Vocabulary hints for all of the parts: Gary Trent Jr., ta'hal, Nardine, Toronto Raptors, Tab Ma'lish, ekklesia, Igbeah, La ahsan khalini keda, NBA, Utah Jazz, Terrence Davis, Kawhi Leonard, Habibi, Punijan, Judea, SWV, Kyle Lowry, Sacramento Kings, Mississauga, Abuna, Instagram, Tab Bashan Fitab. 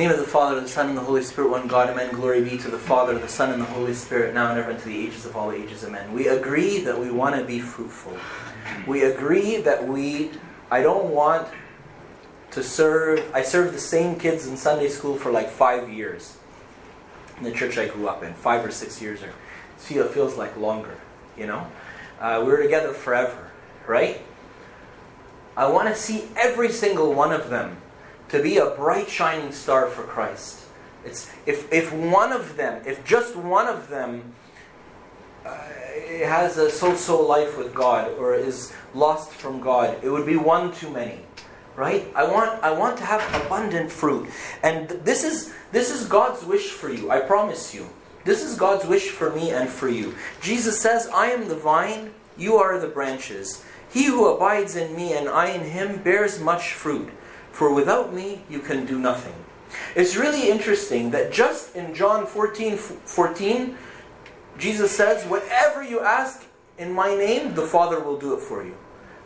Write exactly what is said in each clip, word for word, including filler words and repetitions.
In the name of the Father, the Son, and the Holy Spirit, one God, amen. Glory be to the Father, the Son, and the Holy Spirit, now and ever, and to the ages of all ages, amen. We agree that we want to be fruitful. We agree that we, I don't want to serve, I served the same kids in Sunday school for like five years. In the church I grew up in, five or six years, or it feels like longer, you know. Uh, we were together forever, right? I want to see every single one of them to be a bright shining star for Christ. It's if if one of them, if just one of them uh, has a so-so life with God or is lost from God, it would be one too many, right? I want I want to have abundant fruit, and this is this is God's wish for you. I promise you, this is God's wish for me and for you. Jesus says, "I am the vine; you are the branches. He who abides in me and I in him bears much fruit. For without me, you can do nothing." It's really interesting that just in John fourteen fourteen, Jesus says, "Whatever you ask in my name, the Father will do it for you."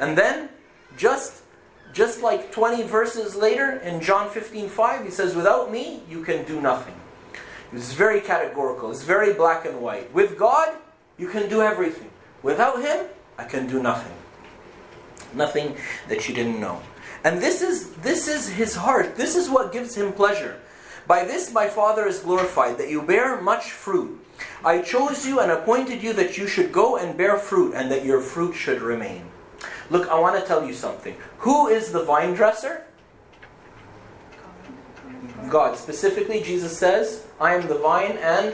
And then, just just like twenty verses later, in John fifteen five, he says, "Without me, you can do nothing." It's very categorical. It's very black and white. With God, you can do everything. Without him, I can do nothing. Nothing that you didn't know. And this is this is his heart. This is what gives him pleasure. "By this my Father is glorified, that you bear much fruit. I chose you and appointed you that you should go and bear fruit, and that your fruit should remain." Look, I want to tell you something. Who is the vine dresser? God. Specifically, Jesus says, "I am the vine and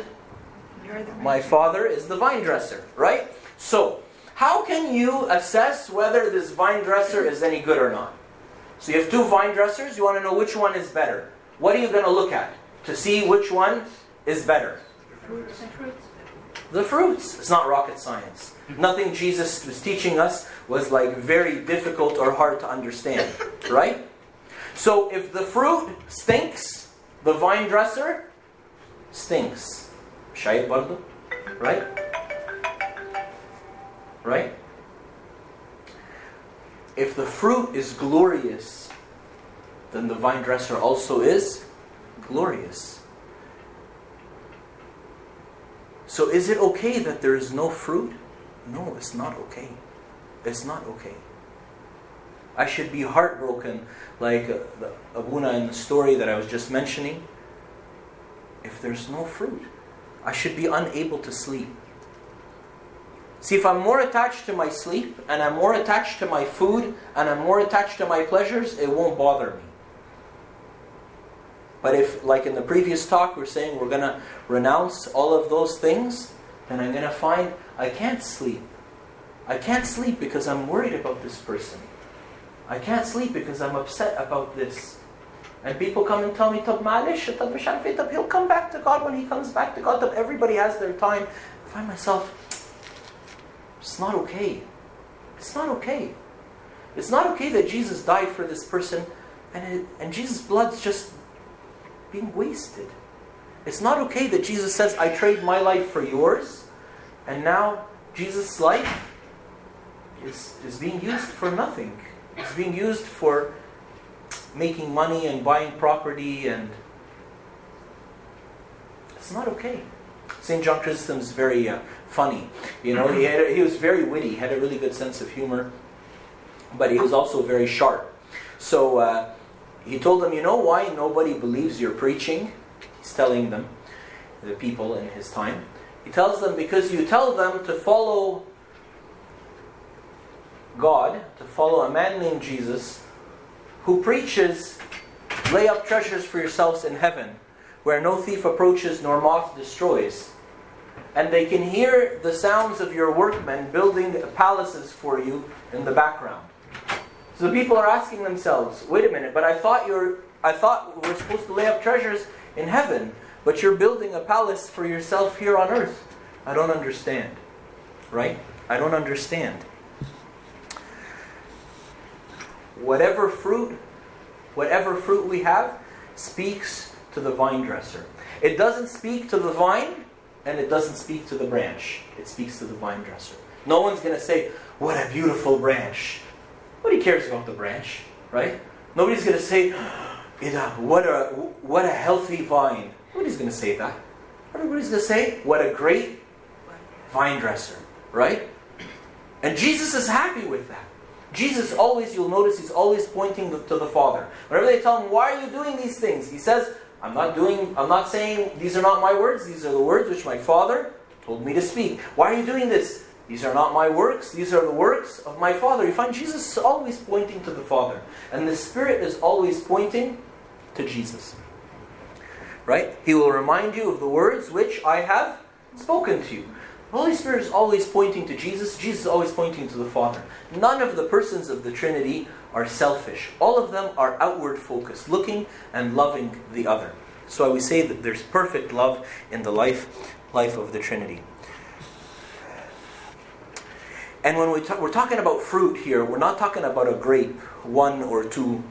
my Father is the vine dresser." Right? So, how can you assess whether this vine dresser is any good or not? So you have two vine dressers, you want to know which one is better. What are you going to look at to see which one is better? The fruits. The fruits. It's not rocket science. Nothing Jesus was teaching us was like very difficult or hard to understand, right? So if the fruit stinks, the vine dresser stinks. Shayb bardo, right? Right? If the fruit is glorious, then the vine dresser also is glorious. So is it okay that there is no fruit? No, it's not okay. It's not okay. I should be heartbroken, like Abuna in the story that I was just mentioning. If there's no fruit, I should be unable to sleep. See, if I'm more attached to my sleep, and I'm more attached to my food, and I'm more attached to my pleasures, it won't bother me. But if, like in the previous talk, we're saying we're going to renounce all of those things, then I'm going to find I can't sleep. I can't sleep because I'm worried about this person. I can't sleep because I'm upset about this. And people come and tell me, "Tab Ma'lish, Tab Bashan Fitab, he'll come back to God when he comes back to God." Everybody has their time. I find myself, it's not okay. It's not okay. It's not okay that Jesus died for this person and it, and Jesus' blood's just being wasted. It's not okay that Jesus says, "I trade my life for yours," and now Jesus' life is, is being used for nothing. It's being used for making money and buying property, and it's not okay. Saint John Chrysostom's very uh, funny, you know. He had, he was very witty, had a really good sense of humor, but he was also very sharp. So uh, he told them, "You know why nobody believes your preaching?" He's telling them, the people in his time. He tells them, "Because you tell them to follow God, to follow a man named Jesus, who preaches, 'Lay up treasures for yourselves in heaven, where no thief approaches nor moth destroys.' And they can hear the sounds of your workmen building palaces for you in the background." So the people are asking themselves, "Wait a minute, but I thought you're I thought we're supposed to lay up treasures in heaven, but you're building a palace for yourself here on earth. I don't understand." Right? I don't understand. Whatever fruit, whatever fruit we have speaks to the vine dresser. It doesn't speak to the vine, and it doesn't speak to the branch. It speaks to the vine dresser. No one's going to say, "What a beautiful branch." Nobody cares about the branch, right? Nobody's going to say, Ilah, what a, what a healthy vine. Nobody's going to say that. Everybody's going to say, what a great vine dresser, right? And Jesus is happy with that. Jesus always, you'll notice, he's always pointing to the Father. Whenever they tell him, why are you doing these things? He says, I'm not doing, I'm not saying, these are not my words. These are the words which my Father told me to speak. Why are you doing this? These are not my works. These are the works of my Father. You find Jesus always pointing to the Father. And the Spirit is always pointing to Jesus. Right? He will remind you of the words which I have spoken to you. The Holy Spirit is always pointing to Jesus. Jesus is always pointing to the Father. None of the persons of the Trinity are selfish. All of them are outward focused, looking and loving the other. That's why we say that there's perfect love in the life, life of the Trinity. And when we talk, we're talking about fruit here, we're not talking about a grape, one or two.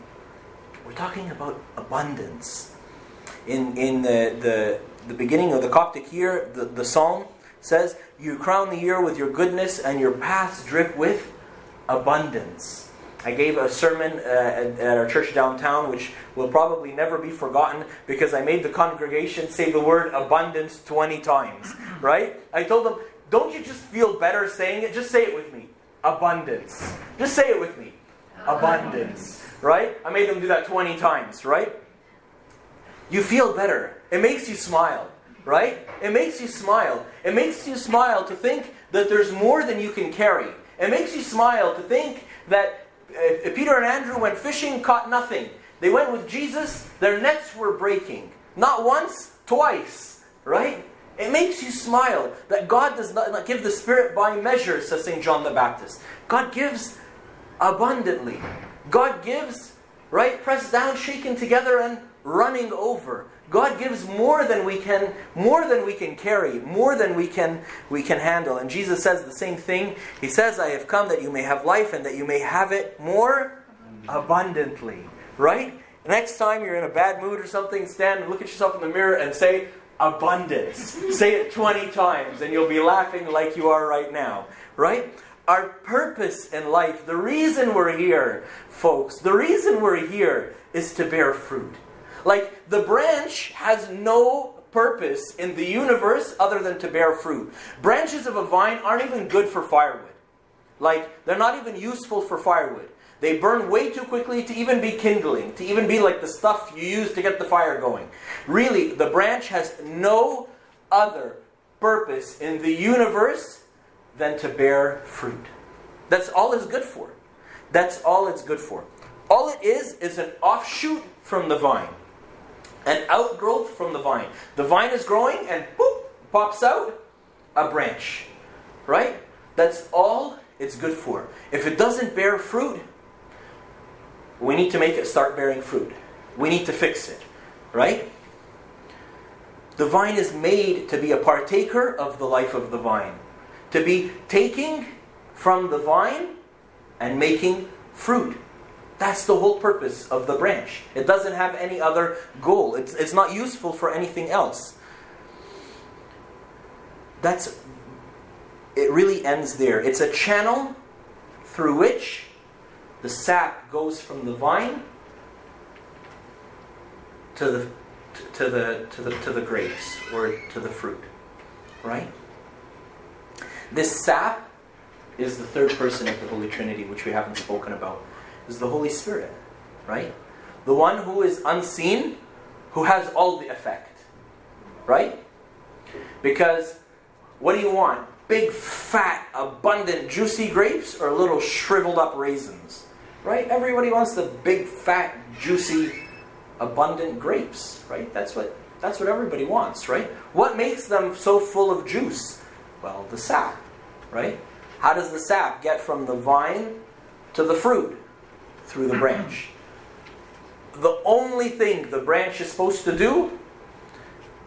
We're talking about abundance. In in the the, the beginning of the Coptic year, the, the psalm says, you crown the year with your goodness and your paths drip with abundance. I gave a sermon uh, at, at our church downtown, which will probably never be forgotten because I made the congregation say the word abundance twenty times, right? I told them, don't you just feel better saying it? Just say it with me. Abundance. Just say it with me. Abundance. Right? I made them do that twenty times, right? You feel better. It makes you smile. Right? It makes you smile. It makes you smile to think that there's more than you can carry. It makes you smile to think that uh, Peter and Andrew went fishing, caught nothing. They went with Jesus, their nets were breaking. Not once, twice. Right? It makes you smile that God does not give the Spirit by measure, says Saint John the Baptist. God gives abundantly. God gives, right? Pressed down, shaken together, and running over. God gives more than we can, more than we can carry, more than we can we can handle. And Jesus says the same thing. He says, I have come that you may have life and that you may have it more abundantly. Right? Next time you're in a bad mood or something, stand and look at yourself in the mirror and say, abundance. Say it twenty times and you'll be laughing like you are right now. Right? Our purpose in life, the reason we're here, folks, the reason we're here is to bear fruit. Like, the branch has no purpose in the universe other than to bear fruit. Branches of a vine aren't even good for firewood. Like, they're not even useful for firewood. They burn way too quickly to even be kindling, to even be like the stuff you use to get the fire going. Really, the branch has no other purpose in the universe than to bear fruit. That's all it's good for. That's all it's good for. All it is is an offshoot from the vine. An outgrowth from the vine. The vine is growing and boop, pops out a branch. Right? That's all it's good for. If it doesn't bear fruit, we need to make it start bearing fruit. We need to fix it. Right? The vine is made to be a partaker of the life of the vine. To be taking from the vine and making fruit. That's the whole purpose of the branch. It doesn't have any other goal. It's, it's not useful for anything else. That's, it really ends there. It's a channel through which the sap goes from the vine to the to the to the to the grapes or to the fruit. Right? This sap is the third person of the Holy Trinity, which we haven't spoken about. Is the Holy Spirit, right? The one who is unseen, who has all the effect, right? Because what do you want? Big, fat, abundant, juicy grapes or little shriveled up raisins, right? Everybody wants the big, fat, juicy, abundant grapes, right? That's what that's what everybody wants, right? What makes them so full of juice? Well, the sap, right? How does the sap get from the vine to the fruit? Through the branch. The only thing the branch is supposed to do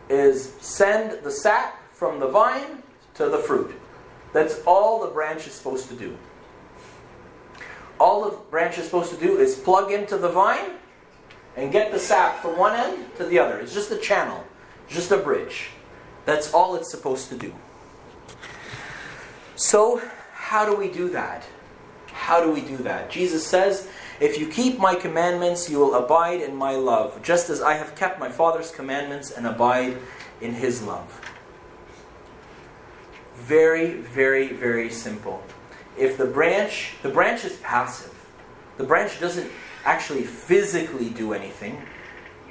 is send the sap from the vine to the fruit. That's all the branch is supposed to do. All the branch is supposed to do is plug into the vine and get the sap from one end to the other. It's just a channel, just a bridge. That's all it's supposed to do. So, how do we do that? How do we do that? Jesus says If you keep my commandments, you will abide in my love, just as I have kept my Father's commandments and abide in his love. Very, very, very simple. If the branch, the branch is passive. The branch doesn't actually physically do anything.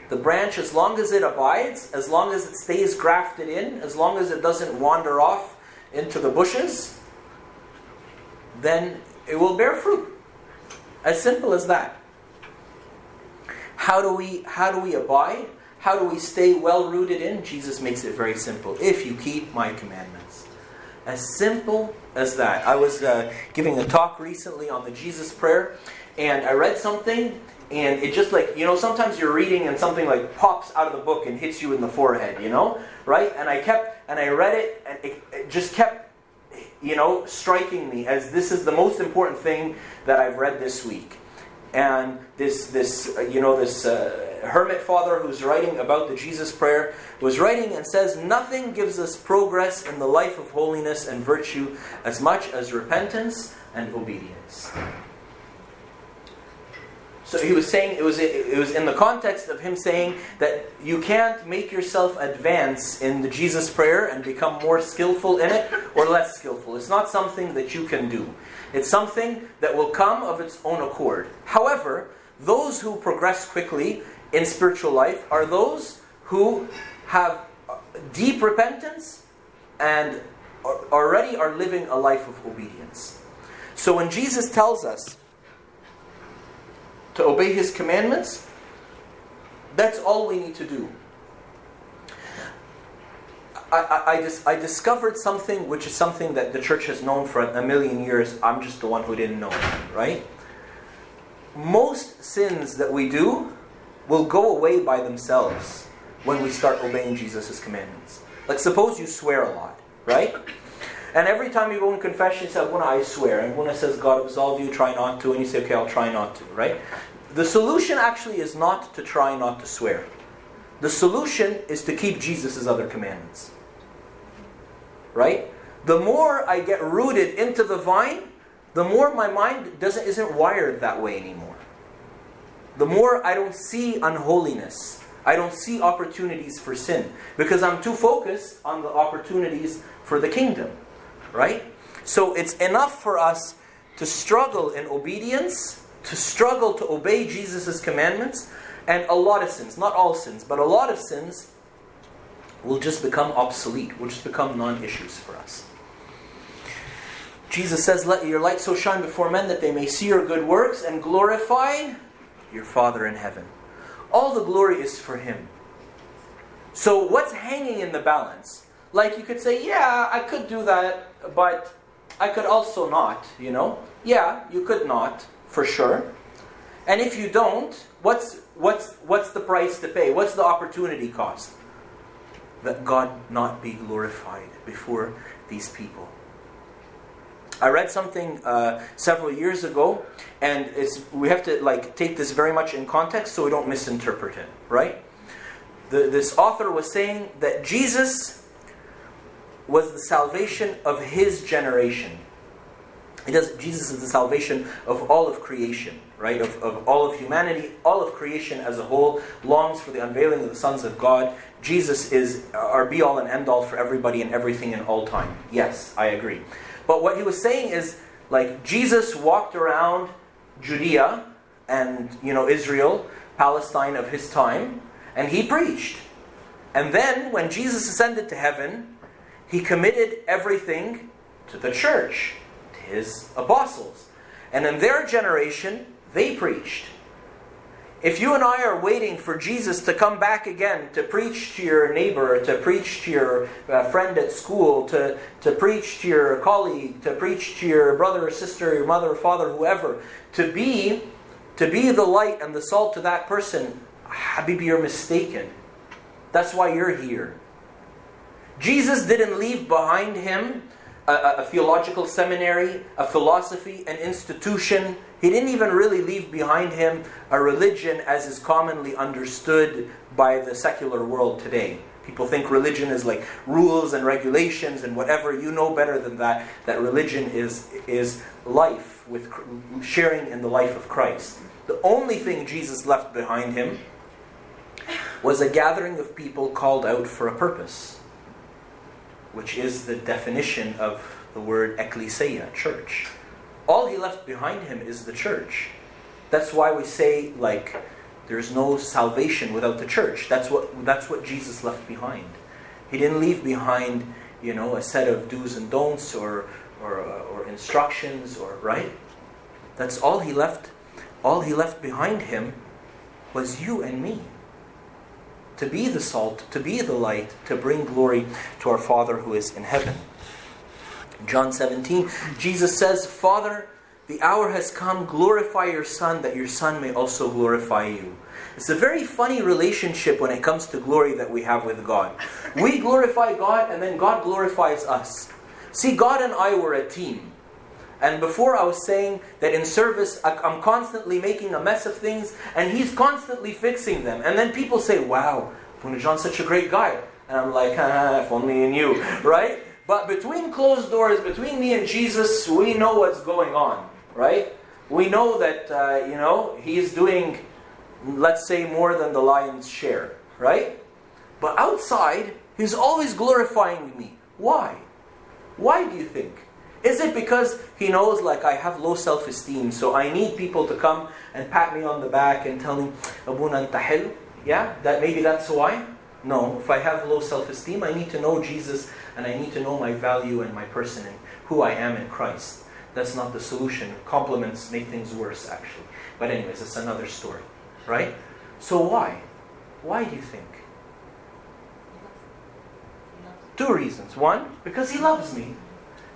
The branch, as long as it abides, as long as it stays grafted in, as long as it doesn't wander off into the bushes, then it will bear fruit. As simple as that. How do we, how do we abide? How do we stay well rooted in? Jesus makes it very simple. If you keep my commandments. As simple as that. I was uh, giving a talk recently on the Jesus prayer, and I read something, and it just like, you know, sometimes you're reading and something like pops out of the book and hits you in the forehead, you know, right? And I kept, and I read it, and it, it just kept, you know, striking me as this is the most important thing that I've read this week. And this, this, uh, you know, this uh, hermit father who's writing about the Jesus prayer was writing and says, nothing gives us progress in the life of holiness and virtue as much as repentance and obedience. So he was saying, it was, it was in the context of him saying that you can't make yourself advance in the Jesus prayer and become more skillful in it or less skillful. It's not something that you can do. It's something that will come of its own accord. However, those who progress quickly in spiritual life are those who have deep repentance and already are living a life of obedience. So when Jesus tells us to obey his commandments, that's all we need to do. I, I, I, I discovered something which is something that the church has known for a million years. I'm just the one who didn't know it, right? Most sins that we do will go away by themselves when we start obeying Jesus' commandments. Like suppose you swear a lot, right? And every time you go in confession, you say, Abuna, I swear. And Abuna says, God absolve you, try not to. And you say, okay, I'll try not to, right? The solution actually is not to try not to swear. The solution is to keep Jesus' other commandments. Right? The more I get rooted into the vine, the more my mind doesn't isn't wired that way anymore. The more I don't see unholiness. I don't see opportunities for sin. Because I'm too focused on the opportunities for the kingdom. Right? So it's enough for us to struggle in obedience, to struggle to obey Jesus' commandments, and a lot of sins, not all sins, but a lot of sins will just become obsolete, will just become non-issues for us. Jesus says, let your light so shine before men that they may see your good works and glorify your Father in heaven. All the glory is for him. So what's hanging in the balance? Like you could say, yeah, I could do that, but I could also not, you know? Yeah, you could not, for sure. And if you don't, what's what's what's the price to pay? What's the opportunity cost? That God not be glorified before these people. I read something uh, several years ago, and it's we have to like take this very much in context so we don't misinterpret it, right? The, this author was saying that Jesus was the salvation of his generation. It does, Jesus is the salvation of all of creation, right? Of, of all of humanity, all of creation as a whole longs for the unveiling of the sons of God. Jesus is our be-all and end-all for everybody and everything in all time. Yes, I agree. But what he was saying is, like, Jesus walked around Judea and, you know, Israel, Palestine of his time, and he preached. And then when Jesus ascended to heaven, he committed everything to the church, to his apostles. And in their generation, they preached. If you and I are waiting for Jesus to come back again, to preach to your neighbor, to preach to your uh, friend at school, to, to preach to your colleague, to preach to your brother or sister, your mother or father, whoever, to be, to be the light and the salt to that person, Habibi, you're mistaken. That's why you're here. Jesus didn't leave behind him a, a, a theological seminary, a philosophy, an institution. He didn't even really leave behind him a religion as is commonly understood by the secular world today. People think religion is like rules and regulations and whatever. You know better than that, that religion is, is life, with sharing in the life of Christ. The only thing Jesus left behind him was a gathering of people called out for a purpose, which is the definition of the word ekklesia, church. All he left behind him is the church. That's why we say, like, there's no salvation without the church. That's what that's what Jesus left behind. He didn't leave behind, you know, a set of do's and don'ts or or, or instructions or right. That's all he left. All he left behind him was you and me. To be the salt, to be the light, to bring glory to our Father who is in heaven. John seventeen, Jesus says, "Father, the hour has come, glorify your Son, that your Son may also glorify you." It's a very funny relationship when it comes to glory that we have with God. We glorify God, and then God glorifies us. See, God and I were a team. And before I was saying that in service, I'm constantly making a mess of things, and He's constantly fixing them. And then people say, "Wow, Punijan's such a great guy." And I'm like, ah, if only in you, right? But between closed doors, between me and Jesus, we know what's going on. Right? We know that, uh, you know, he's doing, let's say, more than the lion's share. Right? But outside, he's always glorifying me. Why? Why do you think? Is it because he knows, like, I have low self-esteem, so I need people to come and pat me on the back and tell me, "Abuna, ta'hal." Yeah? That maybe that's why? No. If I have low self-esteem, I need to know Jesus, and I need to know my value and my person and who I am in Christ. That's not the solution. Compliments make things worse, actually. But anyways, it's another story, right? So why? Why do you think? Two reasons. One, because he loves me.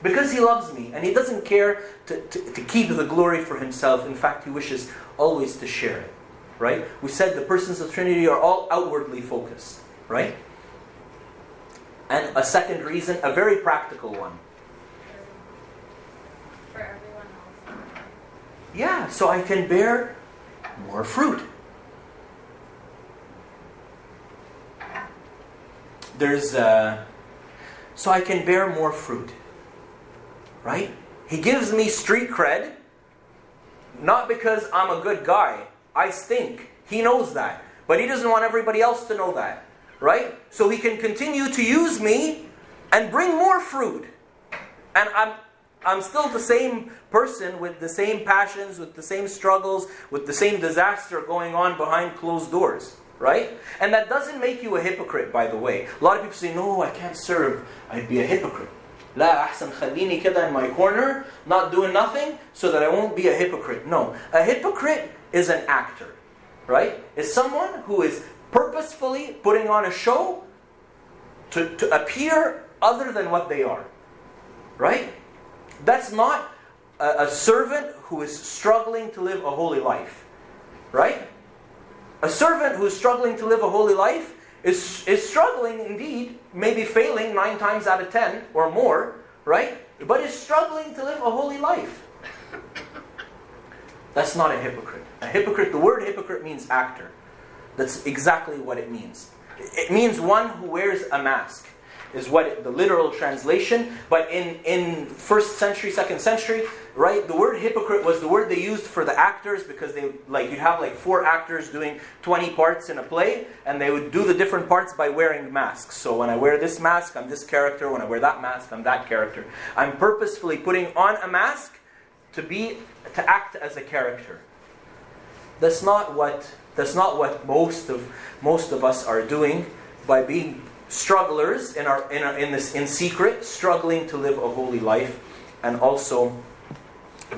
Because he loves me, and he doesn't care to, to, to keep the glory for himself. In fact, he wishes always to share it, right? We said the persons of Trinity are all outwardly focused, right? And a second reason, a very practical one. Yeah, so I can bear more fruit. There's, uh, so I can bear more fruit, right? He gives me street cred, not because I'm a good guy. I stink. He knows that, but he doesn't want everybody else to know that, right? So he can continue to use me and bring more fruit, and I'm. I'm still the same person with the same passions, with the same struggles, with the same disaster going on behind closed doors, right? And that doesn't make you a hypocrite, by the way. A lot of people say, "No, I can't serve. I'd be a hypocrite. La ahsan khalini keda, in my corner, not doing nothing so that I won't be a hypocrite." No, a hypocrite is an actor, right? It's someone who is purposefully putting on a show to, to appear other than what they are, right? That's not a, a servant who is struggling to live a holy life, right? A servant who is struggling to live a holy life is, is struggling indeed, maybe failing nine times out of ten or more, right? But is struggling to live a holy life. That's not a hypocrite. A hypocrite, the word hypocrite means actor. That's exactly what it means. It means one who wears a mask. Is what it, the literal translation, but in, in first century, second century, right? The word hypocrite was the word they used for the actors, because they like you have like four actors doing twenty parts in a play, and they would do the different parts by wearing masks. So when I wear this mask, I'm this character. When I wear that mask, I'm that character. I'm purposefully putting on a mask to be to act as a character. That's not what that's not what most of most of us are doing by being strugglers in our in our, in this in secret, struggling to live a holy life, and also,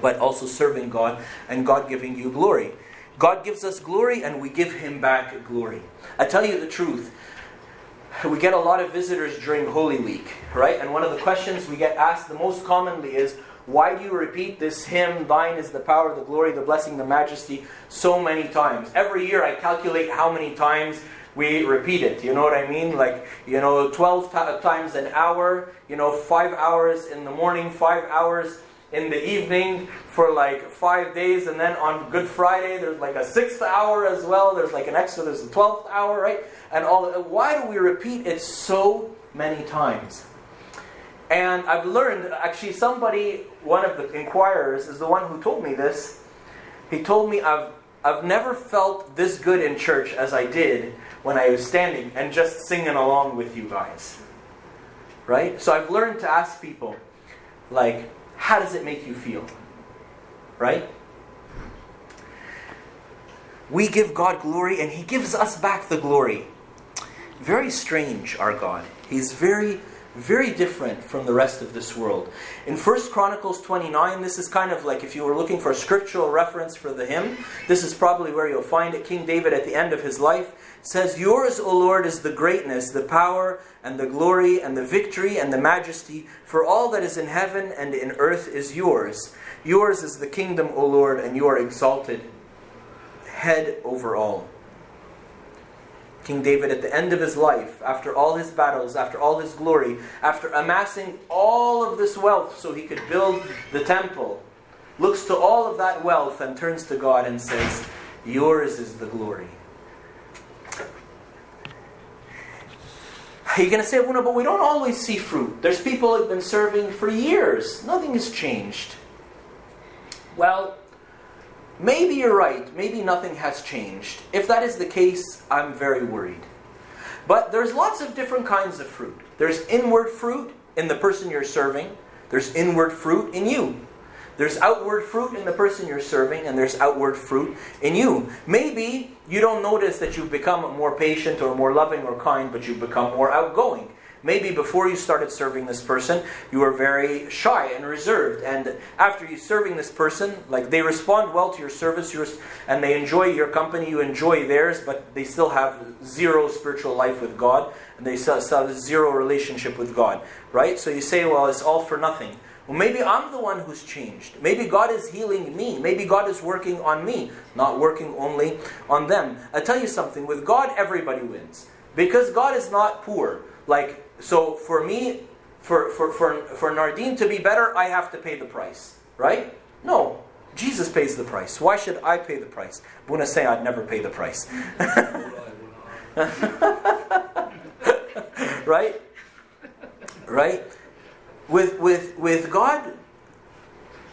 but also serving God and God giving you glory. God gives us glory, and we give Him back glory. I tell you the truth. We get a lot of visitors during Holy Week, right? And one of the questions we get asked the most commonly is, "Why do you repeat this hymn, 'Thine is the power, the glory, the blessing, the majesty,' so many times?" Every year, I calculate how many times we repeat it, you know what I mean? Like, you know, twelve t- times an hour, you know, five hours in the morning, five hours in the evening for like five days, and then on Good Friday there's like a sixth hour as well. There's like an extra, there's the twelfth hour, right? And all. Why do we repeat it so many times? And I've learned, actually somebody, one of the inquirers is the one who told me this. He told me, I've I've never felt this good in church as I did when I was standing and just singing along with you guys. Right? So I've learned to ask people, like, how does it make you feel? Right? We give God glory and He gives us back the glory. Very strange, our God. He's very, very different from the rest of this world. In First Chronicles twenty-nine, this is kind of like, if you were looking for a scriptural reference for the hymn, this is probably where you'll find it. King David at the end of his life says, "Yours, O Lord, is the greatness, the power, and the glory, and the victory, and the majesty, for all that is in heaven and in earth is yours. Yours is the kingdom, O Lord, and you are exalted head over all." King David at the end of his life, after all his battles, after all his glory, after amassing all of this wealth so he could build the temple, looks to all of that wealth and turns to God and says, "Yours is the glory." You're going to say, "Well, no, but we don't always see fruit. There's people who have been serving for years. Nothing has changed." Well, maybe you're right. Maybe nothing has changed. If that is the case, I'm very worried. But there's lots of different kinds of fruit. There's inward fruit in the person you're serving. There's inward fruit in you. There's outward fruit in the person you're serving, and there's outward fruit in you. Maybe you don't notice that you've become more patient or more loving or kind, but you've become more outgoing. Maybe before you started serving this person, you were very shy and reserved. And after you're serving this person, like, they respond well to your service, and they enjoy your company, you enjoy theirs, but they still have zero spiritual life with God, and they still have zero relationship with God, right? So you say, "Well, it's all for nothing." Well, maybe I'm the one who's changed. Maybe God is healing me. Maybe God is working on me, not working only on them. I tell you something, with God, everybody wins. Because God is not poor. Like, so for me, for, for, for, for Nardine to be better, I have to pay the price, right? No. Jesus pays the price. Why should I pay the price? Abuna say I'd never pay the price. Right? Right? With with with God,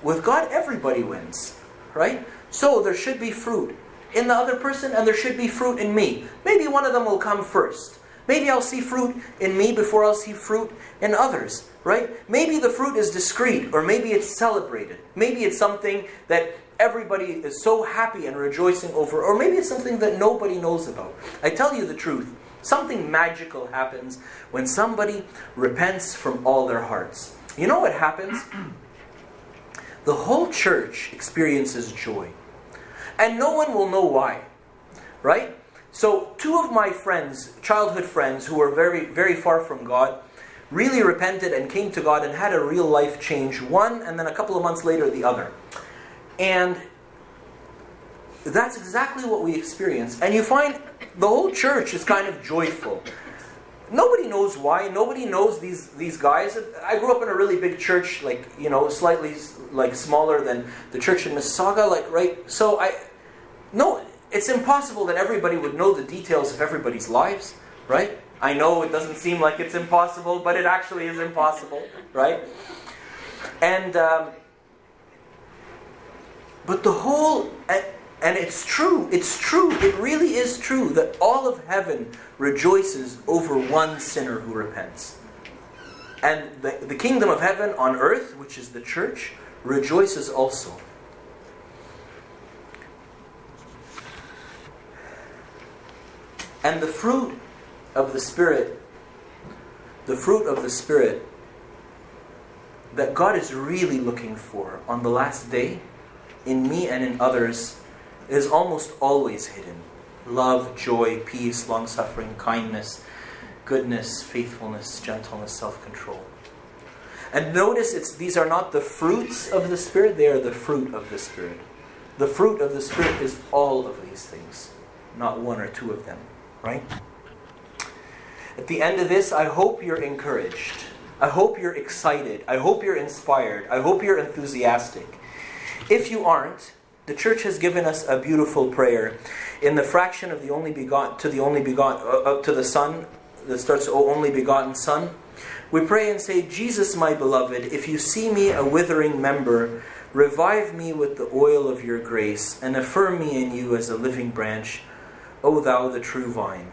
with God, everybody wins, right? So there should be fruit in the other person, and there should be fruit in me. Maybe one of them will come first. Maybe I'll see fruit in me before I'll see fruit in others, right? Maybe the fruit is discreet, or maybe it's celebrated. Maybe it's something that everybody is so happy and rejoicing over, or maybe it's something that nobody knows about. I tell you the truth. Something magical happens when somebody repents from all their hearts. You know what happens? The whole church experiences joy. And no one will know why. Right? So two of my friends, childhood friends, who were very, very far from God, really repented and came to God and had a real life change. One, and then a couple of months later, the other. And that's exactly what we experience. And you find the whole church is kind of joyful. Nobody knows why. Nobody knows these these guys. I grew up in a really big church, like, you know, slightly like smaller than the church in Mississauga, like, right? So I, no, it's impossible that everybody would know the details of everybody's lives, right? I know it doesn't seem like it's impossible, but it actually is impossible, right? And um, but the whole. Uh, And it's true, it's true, it really is true that all of heaven rejoices over one sinner who repents. And the, the kingdom of heaven on earth, which is the church, rejoices also. And the fruit of the Spirit, the fruit of the Spirit that God is really looking for on the last day, in me and in others, is almost always hidden. Love, joy, peace, long-suffering, kindness, goodness, faithfulness, gentleness, self-control. And notice it's these are not the fruits of the Spirit, they are the fruit of the Spirit. The fruit of the Spirit is all of these things, not one or two of them, right? At the end of this, I hope you're encouraged. I hope you're excited. I hope you're inspired. I hope you're enthusiastic. If you aren't, the church has given us a beautiful prayer in the fraction of the only begotten to the only begotten uh, to the Son that starts O only begotten Son. We pray and say, Jesus, my beloved, if you see me a withering member, revive me with the oil of your grace and affirm me in you as a living branch, O thou the true vine.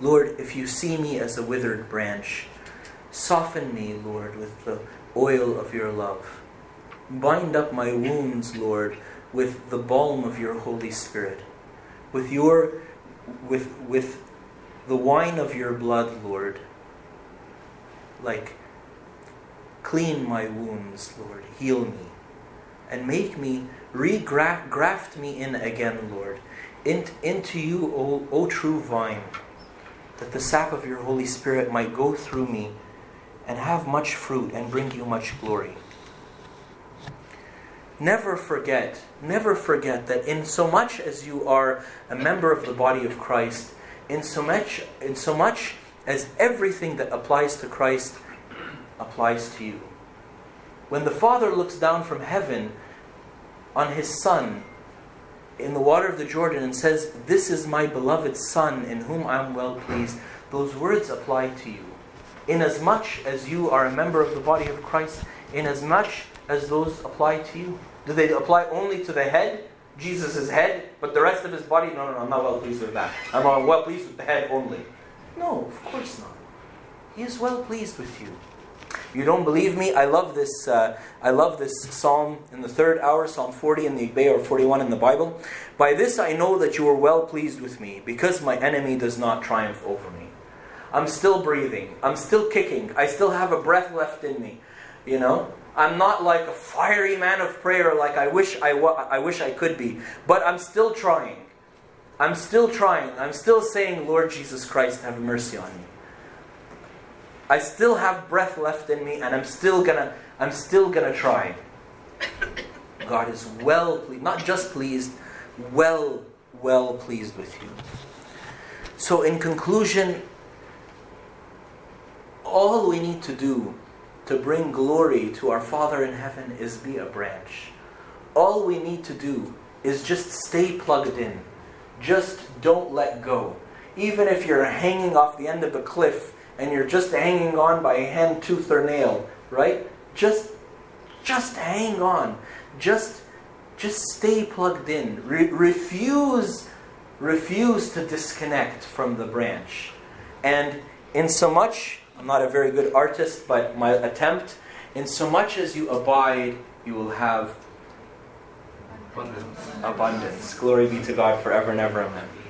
Lord, if you see me as a withered branch, soften me, Lord, with the oil of your love. Bind up my wounds, Lord, with the balm of your Holy Spirit, with your, with with the wine of your blood, Lord. Like, clean my wounds, Lord, heal me, and make me, re-graft me in again, Lord, in, into you, O, O true vine, that the sap of your Holy Spirit might go through me and have much fruit and bring you much glory. Never forget, never forget that in so much as you are a member of the body of Christ, in so much, in so much as everything that applies to Christ applies to you. When the Father looks down from heaven on his Son in the water of the Jordan and says, "This is my beloved Son in whom I am well pleased," those words apply to you. Inasmuch as you are a member of the body of Christ, inasmuch as those apply to you. Do they apply only to the head, Jesus' head, but the rest of his body? No, no, no, I'm not well pleased with that. I'm not well pleased with the head only. No, of course not. He is well pleased with you. You don't believe me? I love this uh, I love this psalm in the third hour, Psalm forty in the Igbeah, or forty-one in the Bible. By this I know that you are well pleased with me, because my enemy does not triumph over me. I'm still breathing. I'm still kicking. I still have a breath left in me. You know? I'm not like a fiery man of prayer like I wish I, wa- I wish I could be. But I'm still trying. I'm still trying. I'm still saying, Lord Jesus Christ, have mercy on me. I still have breath left in me, and I'm still gonna, I'm still gonna try. God is well pleased, not just pleased, well, well pleased with you. So in conclusion, all we need to do to bring glory to our Father in heaven is be a branch. All we need to do is just stay plugged in. Just don't let go. Even if you're hanging off the end of the cliff, and you're just hanging on by a hand, tooth, or nail, right? Just, just hang on. Just, just stay plugged in. Re- refuse, refuse to disconnect from the branch. And in so much, I'm not a very good artist, but my attempt, in so much as you abide, you will have abundance. Abundance. Glory be to God forever and ever. Amen.